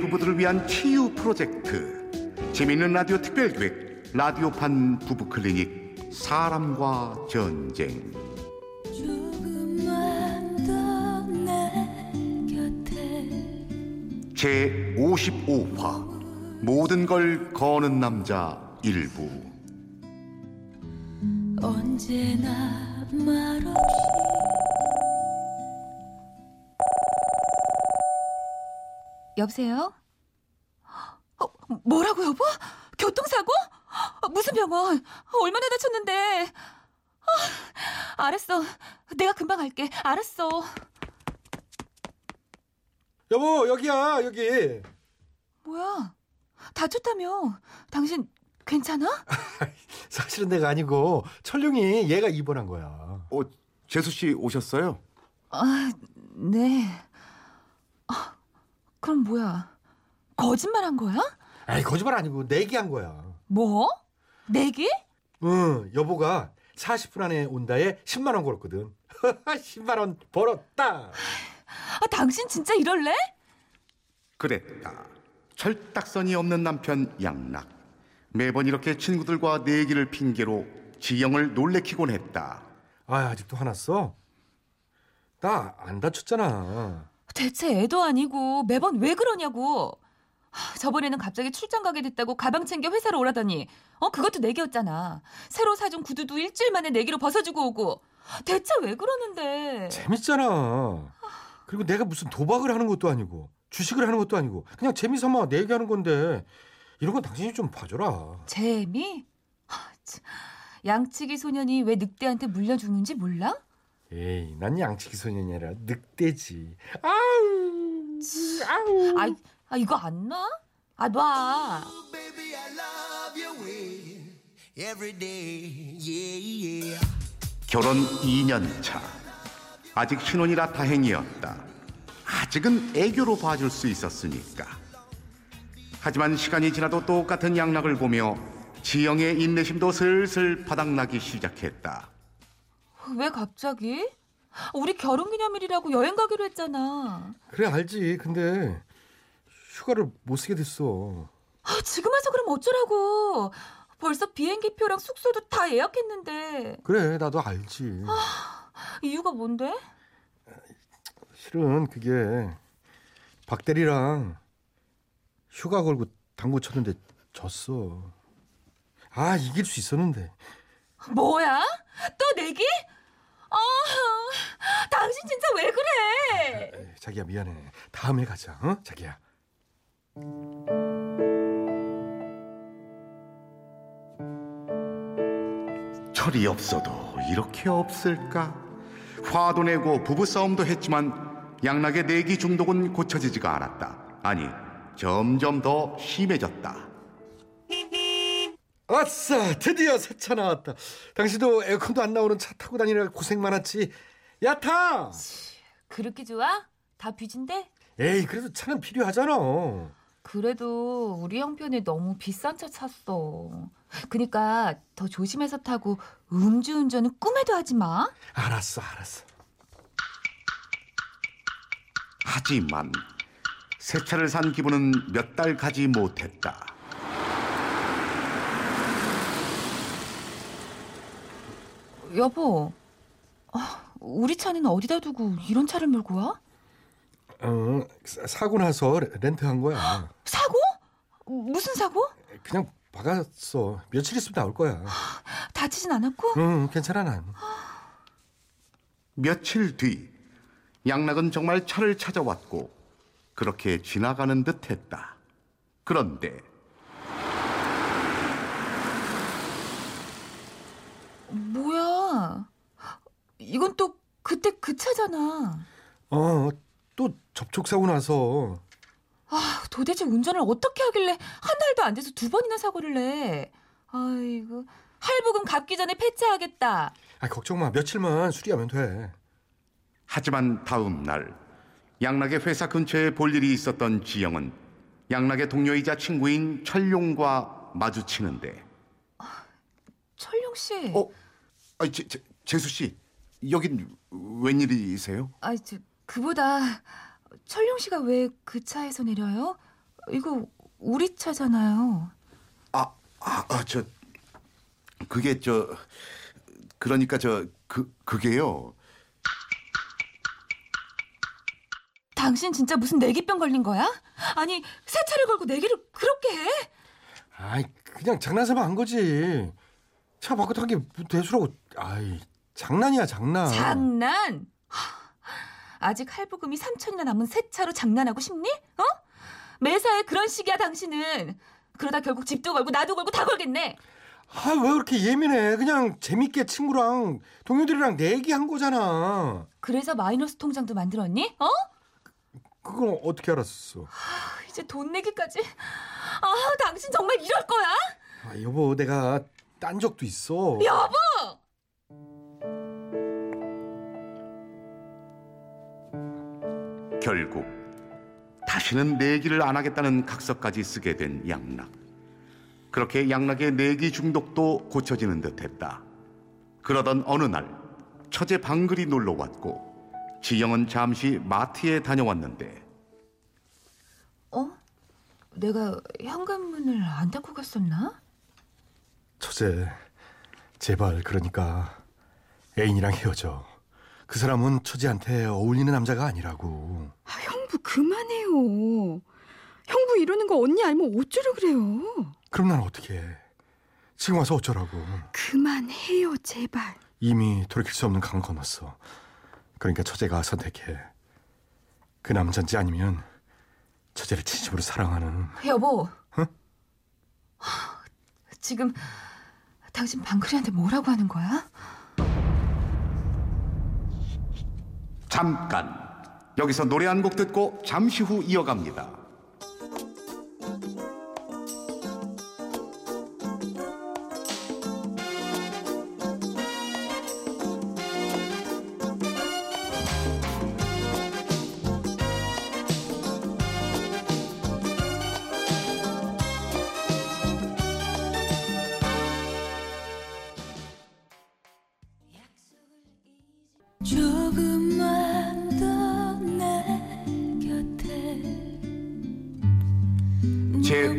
부부들을 위한 치유 프로젝트, 재미있는 라디오 특별기획 라디오판 부부클리닉 사람과 전쟁. 제55화 모든 걸 거는 남자 일부. 언제나 말없이 여보세요? 뭐라고 여보? 교통사고? 무슨 병원? 얼마나 다쳤는데? 알았어, 내가 금방 갈게. 알았어. 여보, 여기야, 여기. 뭐야, 다쳤다며. 당신 괜찮아? 사실은 내가 아니고 천룡이, 얘가 입원한 거야. 재수 씨 오셨어요? 아, 네. 그럼 뭐야, 거짓말한 거야? 아니, 거짓말 아니고 내기한 거야. 뭐? 내기? 응, 여보가 40분 안에 온다에 10만 원 걸었거든. 10만 원 벌었다. 당신 진짜 이럴래? 그랬다. 철딱선이 없는 남편 양락. 매번 이렇게 친구들과 내기를 핑계로 지영을 놀래키곤 했다. 아직도 화났어? 나 안 다쳤잖아. 대체 애도 아니고 매번 왜 그러냐고. 저번에는 갑자기 출장 가게 됐다고 가방 챙겨 회사로 오라더니 그것도 내기였잖아. 새로 사준 구두도 일주일 만에 내기로 벗어주고 오고. 대체 왜 그러는데? 재밌잖아. 그리고 내가 무슨 도박을 하는 것도 아니고 주식을 하는 것도 아니고 그냥 재미삼아 내 얘기하는 건데, 이런 건 당신이 좀 봐줘라. 재미? 양치기 소년이 왜 늑대한테 물려 죽는지 몰라? 에이, 난 양치기 소년이 아니라 늑대지. 아우, 아우. 이거 안 놔? 놔. Baby, I love your way, every day. Yeah, yeah. 결혼 2년 차. 아직 신혼이라 다행이었다. 아직은 애교로 봐줄 수 있었으니까. 하지만 시간이 지나도 똑같은 양락을 보며 지영의 인내심도 슬슬 바닥나기 시작했다. 왜 갑자기? 우리 결혼기념일이라고 여행 가기로 했잖아. 그래, 알지. 근데 휴가를 못 쓰게 됐어. 지금 와서 그럼 어쩌라고. 벌써 비행기표랑 숙소도 다 예약했는데. 그래, 나도 알지. 이유가 뭔데? 실은 그게 박 대리랑 휴가 걸고 당구 쳤는데 졌어. 이길 수 있었는데. 뭐야? 또 내기? 당신 진짜 왜 그래? 자기야, 미안해. 다음에 가자. 자기야. 철이 없어도 이렇게 없을까? 화도 내고 부부싸움도 했지만 양락의 내기 중독은 고쳐지지가 않았다. 아니, 점점 더 심해졌다. 아싸, 드디어 새 차 나왔다. 당신도 에어컨도 안 나오는 차 타고 다니느라 고생 많았지. 야, 타! 그렇게 좋아? 다 빚인데? 에이, 그래도 차는 필요하잖아. 그래도 우리 형편에 너무 비싼 차 샀어. 그러니까 더 조심해서 타고 음주운전은 꿈에도 하지 마. 알았어. 하지만 새 차를 산 기분은 몇 달 가지 못했다. 여보, 우리 차는 어디다 두고 이런 차를 몰고 와? 사고 나서 렌트한 거야. 사고? 무슨 사고? 그냥 박았어. 며칠 있으면 나올 거야. 다치진 않았고? 응, 괜찮아, 난. 며칠 뒤 양락은 정말 차를 찾아왔고 그렇게 지나가는 듯했다. 그런데 뭐야, 이건 또 그때 그 차잖아. 또 접촉사고 나서. 도대체 운전을 어떻게 하길래 한 달도 안 돼서 두 번이나 사고를 내. 아이고, 할부금 갚기 전에 폐차하겠다. 걱정 마. 며칠만 수리하면 돼. 하지만 다음 날 양락의 회사 근처에 볼 일이 있었던 지영은 양락의 동료이자 친구인 철룡과 마주치는데. 철룡 씨. 재수 씨, 여긴 웬일이세요? 그보다 철룡 씨가 왜 그 차에서 내려요? 이거 우리 차잖아요. 저 그게 저 그러니까 저 그게요. 당신 진짜 무슨 내기병 걸린 거야? 아니 새 차를 걸고 내기를 그렇게 해? 아이 그냥 장난삼아 한 거지. 차 바꿔 탄 게 대수라고. 아이 장난이야 장난. 장난? 아직 할부금이 3천이나 남은 새 차로 장난하고 싶니? 어? 매사에 그런 식이야 당신은. 그러다 결국 집도 걸고 나도 걸고 다 걸겠네. 아, 왜 그렇게 예민해? 그냥 재밌게 친구랑 동료들이랑 내기한 거잖아. 그래서 마이너스 통장도 만들었니? 어? 그건 어떻게 알았어? 아, 이제 돈 내기까지. 아, 당신 정말 이럴 거야? 아, 여보, 내가 딴 적도 있어. 여보! 결국 다시는 내기를 안 하겠다는 각서까지 쓰게 된 양락. 그렇게 양락의 내기 중독도 고쳐지는 듯했다. 그러던 어느 날 처제 방글이 놀러 왔고 지영은 잠시 마트에 다녀왔는데. 어? 내가 현관문을 안 닫고 갔었나? 처제, 제발 그러니까 애인이랑 헤어져. 그 사람은 처제한테 어울리는 남자가 아니라고. 아, 형부 그만해요. 형부 이러는 거 언니 알면 어쩌려 그래요. 그럼 난 어떻게 해? 지금 와서 어쩌라고. 그만해요 제발. 이미 돌이킬 수 없는 강을 건넜어. 그러니까 처제가 선택해. 그 남자인지 아니면 처제를 진심으로 사랑하는. 여보. 응? 지금 당신 방글이한테 뭐라고 하는 거야? 잠깐. 여기서 노래 한 곡 듣고 잠시 후 이어갑니다.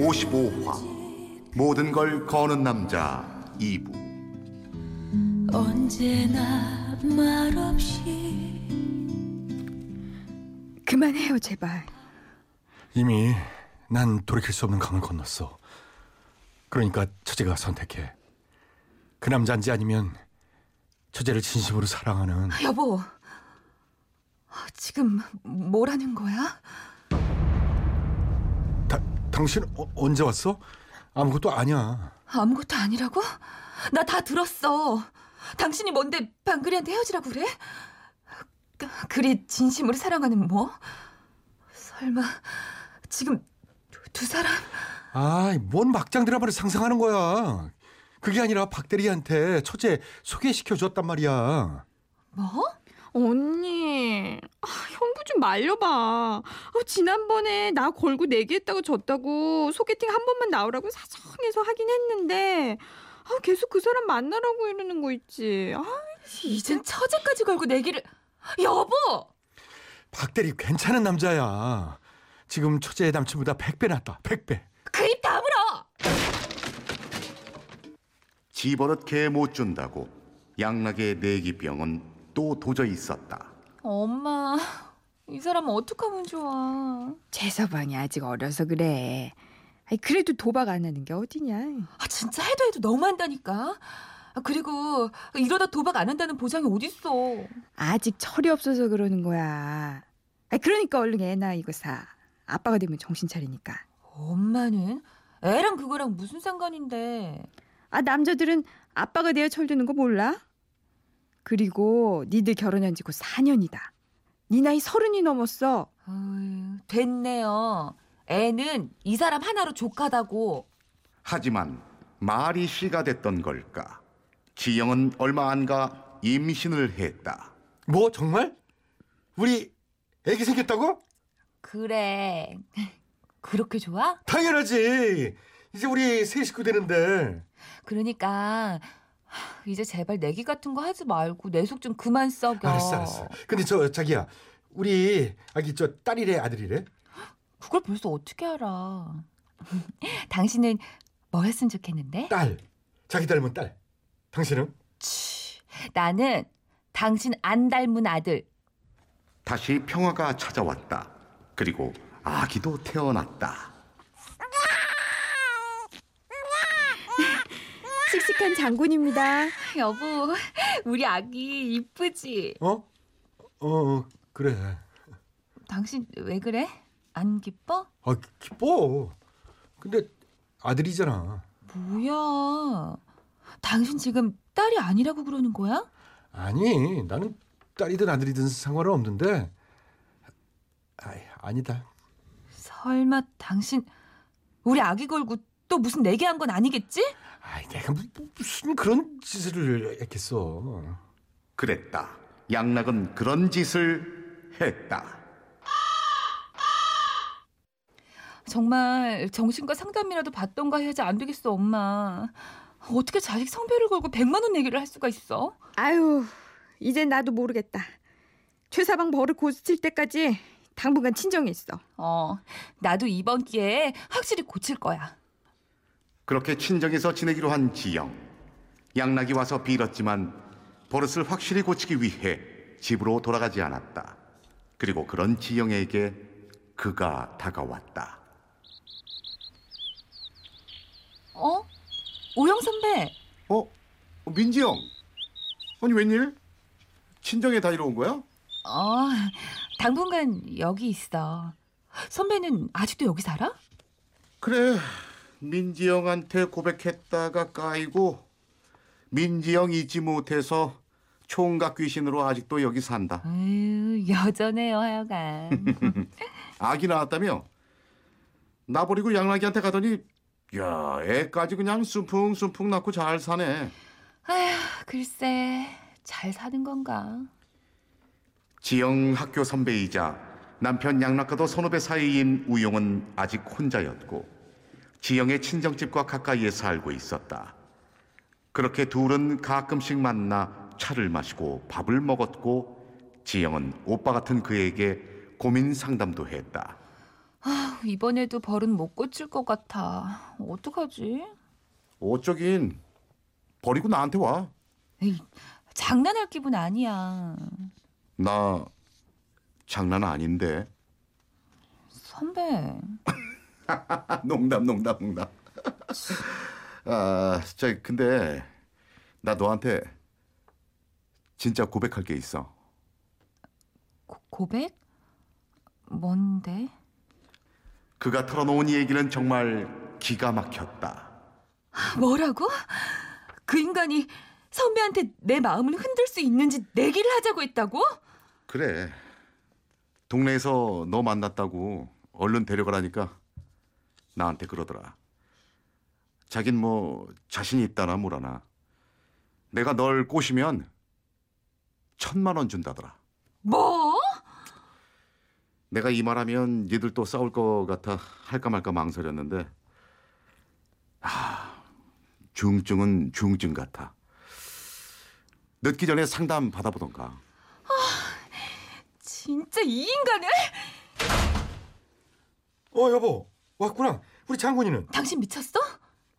제55화 모든 걸 거는 남자 2부. 언제나 말없이 그만해요 제발. 이미 난 돌이킬 수 없는 강을 건넜어. 그러니까 처제가 선택해. 그 남자인지 아니면 처제를 진심으로 사랑하는. 여보 지금 뭐라는 거야? 당신 언제 왔어? 아무것도 아니야. 아무것도 아니라고? 나 다 들었어. 당신이 뭔데 방글이한테 헤어지라고 그래? 그리 진심으로 사랑하는 뭐? 설마 지금 두 사람? 아이 뭔 막장 드라마를 상상하는 거야. 그게 아니라 박대리한테 처제 소개시켜줬단 말이야. 뭐? 언니, 형부 좀 말려봐. 지난번에 나 걸고 내기했다고 졌다고 소개팅 한 번만 나오라고 사정해서 하긴 했는데 계속 그 사람 만나라고 이러는 거 있지. 이젠 처제까지 걸고 내기를. 여보! 박대리 괜찮은 남자야. 지금 처제의 남친보다 100배 낫다. 100배. 그 입 다물어! 집어릇 개 못 준다고 양락의 내기병은 또 도저히 있었다. 엄마, 이 사람 어떡하면 좋아. 재서방이 아직 어려서 그래. 그래도 도박 안 하는 게 어디냐. 진짜 해도 너무한다니까. 그리고 이러다 도박 안 한다는 보장이 어딨어. 아직 철이 없어서 그러는 거야. 그러니까 얼른 애 낳아 이거 사. 아빠가 되면 정신 차리니까. 엄마는? 애랑 그거랑 무슨 상관인데. 남자들은 아빠가 돼야 철드는 거 몰라? 그리고 니들 결혼한 지 곧 4년이다. 니 나이 30이 넘었어. 어휴, 됐네요. 애는 이 사람 하나로 족하다고. 하지만 말이 씨가 됐던 걸까. 지영은 얼마 안 가 임신을 했다. 뭐 정말? 우리 애기 생겼다고? 그래. 그렇게 좋아? 당연하지. 이제 우리 세 식구 되는데. 그러니까 이제 제발 내기 같은 거 하지 말고 내 속 좀 그만 썩여. 알았어. 근데 자기야, 우리 아기 딸이래 아들이래? 그걸 벌써 어떻게 알아? 당신은 뭐 했으면 좋겠는데? 딸! 자기 닮은 딸! 당신은? 치, 나는 당신 안 닮은 아들. 다시 평화가 찾아왔다. 그리고 아기도 태어났다. 씩씩한 장군입니다. 여보, 우리 아기 이쁘지? 그래. 당신 왜 그래? 안 기뻐? 아, 기뻐. 근데 아들이잖아. 뭐야, 당신 지금 딸이 아니라고 그러는 거야? 아니, 나는 딸이든 아들이든 상관은 없는데. 아니다. 설마 당신 우리 아기 걸고 또 무슨 내게 한 건 아니겠지? 내가 무슨 그런 짓을 했겠어. 그랬다. 양락은 그런 짓을 했다. 정말 정신과 상담이라도 받던가 해야지 안 되겠어, 엄마. 어떻게 자식 성별을 걸고 100만 원 내기를 할 수가 있어? 아유, 이젠 나도 모르겠다. 최 사방 버릇 고칠 때까지 당분간 친정에 있어. 나도 이번 기회에 확실히 고칠 거야. 그렇게 친정에서 지내기로 한 지영. 양락이 와서 빌었지만 버릇을 확실히 고치기 위해 집으로 돌아가지 않았다. 그리고 그런 지영에게 그가 다가왔다. 오영 선배. 민지영. 아니, 웬일? 친정에 다니러 온 거야? 당분간 여기 있어. 선배는 아직도 여기 살아? 그래, 민지영한테 고백했다가 까이고 민지영 잊지 못해서 총각 귀신으로 아직도 여기 산다. 아유, 여전해요, 하여간. 아기 낳았다며? 나버리고 양락이한테 가더니 야, 애까지 그냥 숨풍숨풍 낳고 잘 사네. 아휴, 글쎄, 잘 사는 건가? 지영 학교 선배이자 남편 양락과도 선후배 사이인 우용은 아직 혼자였고 지영의 친정집과 가까이에 살고 있었다. 그렇게 둘은 가끔씩 만나 차를 마시고 밥을 먹었고 지영은 오빠 같은 그에게 고민 상담도 했다. 이번에도 벌은 못 고칠 것 같아. 어떡하지? 어쩌긴, 버리고 나한테 와. 에이, 장난할 기분 아니야. 나 장난 아닌데. 선배. 농담. 근데 나 너한테 진짜 고백할 게 있어. 고백? 뭔데? 그가 털어놓은 이 얘기는 정말 기가 막혔다. 뭐라고? 그 인간이 선배한테 내 마음을 흔들 수 있는지 내기를 하자고 했다고? 그래. 동네에서 너 만났다고 얼른 데려가라니까 나한테 그러더라. 자긴 뭐 자신이 있다나 뭐라나. 내가 널 꼬시면 1000만 원 준다더라. 뭐? 내가 이 말하면 니들 또 싸울 것 같아 할까 말까 망설였는데 중증은 중증 같아. 늦기 전에 상담 받아보던가. 진짜 이 인간을. 여보, 왔구나. 우리 장군이는? 당신 미쳤어?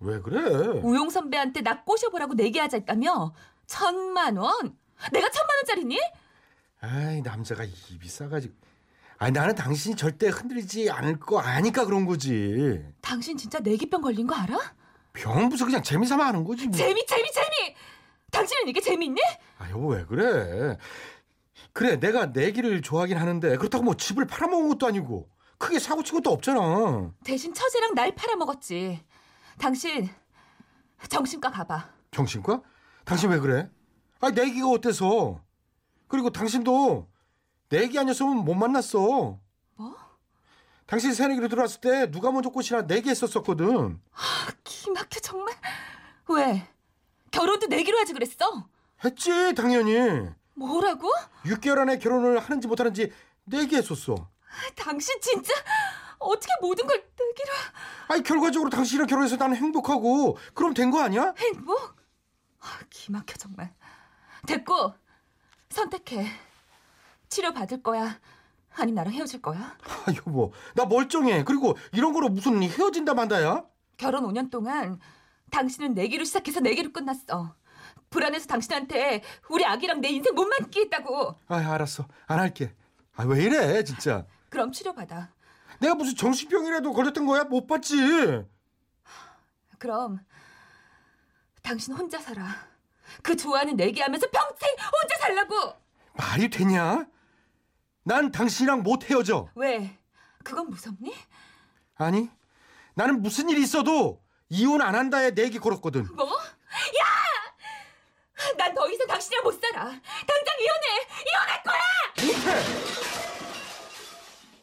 왜 그래? 우용 선배한테 나 꼬셔보라고 내기하자 했다며? 1000만 원? 내가 1000만 원짜리니? 아이, 남자가 입이 싸가지고. 아니, 나는 당신이 절대 흔들리지 않을 거 아니까 그런 거지. 당신 진짜 내기병 걸린 거 알아? 병 무슨 그냥 재미삼아 하는 거지 뭐. 재미! 당신은 이게 재미있니? 여보, 왜 그래? 그래, 내가 내기를 좋아하긴 하는데 그렇다고 뭐 집을 팔아먹은 것도 아니고 크게 사고친 것도 없잖아. 대신 처제랑 날 팔아먹었지. 당신 정신과 가봐. 정신과? 당신 왜 그래? 내기가 어때서? 그리고 당신도 내기 아니었으면 못 만났어. 뭐? 당신 새내기로 들어왔을 때 누가 먼저 꽃이나 내기했었거든. 기막혀 정말. 왜? 결혼도 내기로 하지 그랬어? 했지, 당연히. 뭐라고? 6개월 안에 결혼을 하는지 못하는지 내기했었어. 당신 진짜 어떻게 모든 걸 내기로. 결과적으로 당신이랑 결혼해서 나는 행복하고 그럼 된 거 아니야? 행복? 기막혀 정말. 됐고, 선택해. 치료받을 거야, 아님 나랑 헤어질 거야? 아, 여보, 나 멀쩡해. 그리고 이런 거로 무슨 헤어진다 만다야? 결혼 5년 동안 당신은 내기로 시작해서 내기로 끝났어. 불안해서 당신한테 우리 아기랑 내 인생 못 만끼겠다고. 아, 알았어. 안 할게. 아, 왜 이래, 진짜. 그럼 치료받아. 내가 무슨 정신병이라도 걸렸던 거야? 못 봤지. 그럼 당신 혼자 살아. 그 좋아하는 내기하면서 평생 혼자 살라고. 말이 되냐? 난 당신이랑 못 헤어져. 왜? 그건 무섭니? 아니, 나는 무슨 일이 있어도 이혼 안 한다에 내기 걸었거든. 뭐? 야! 난 더 이상 당신이랑 못 살아. 당장 이혼해! 이혼할 거야! 못해!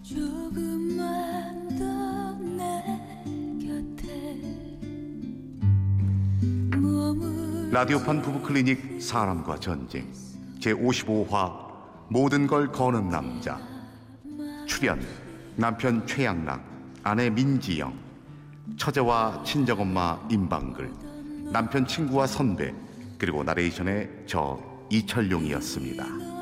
조금만 더 내 곁에 머물. 라디오판 부부클리닉 사람과 전쟁 제55화 모든 걸 거는 남자. 출연 남편 최양락, 아내 민지영, 처제와 친정엄마 임방글, 남편 친구와 선배, 그리고 나레이션의 저 이철용이었습니다.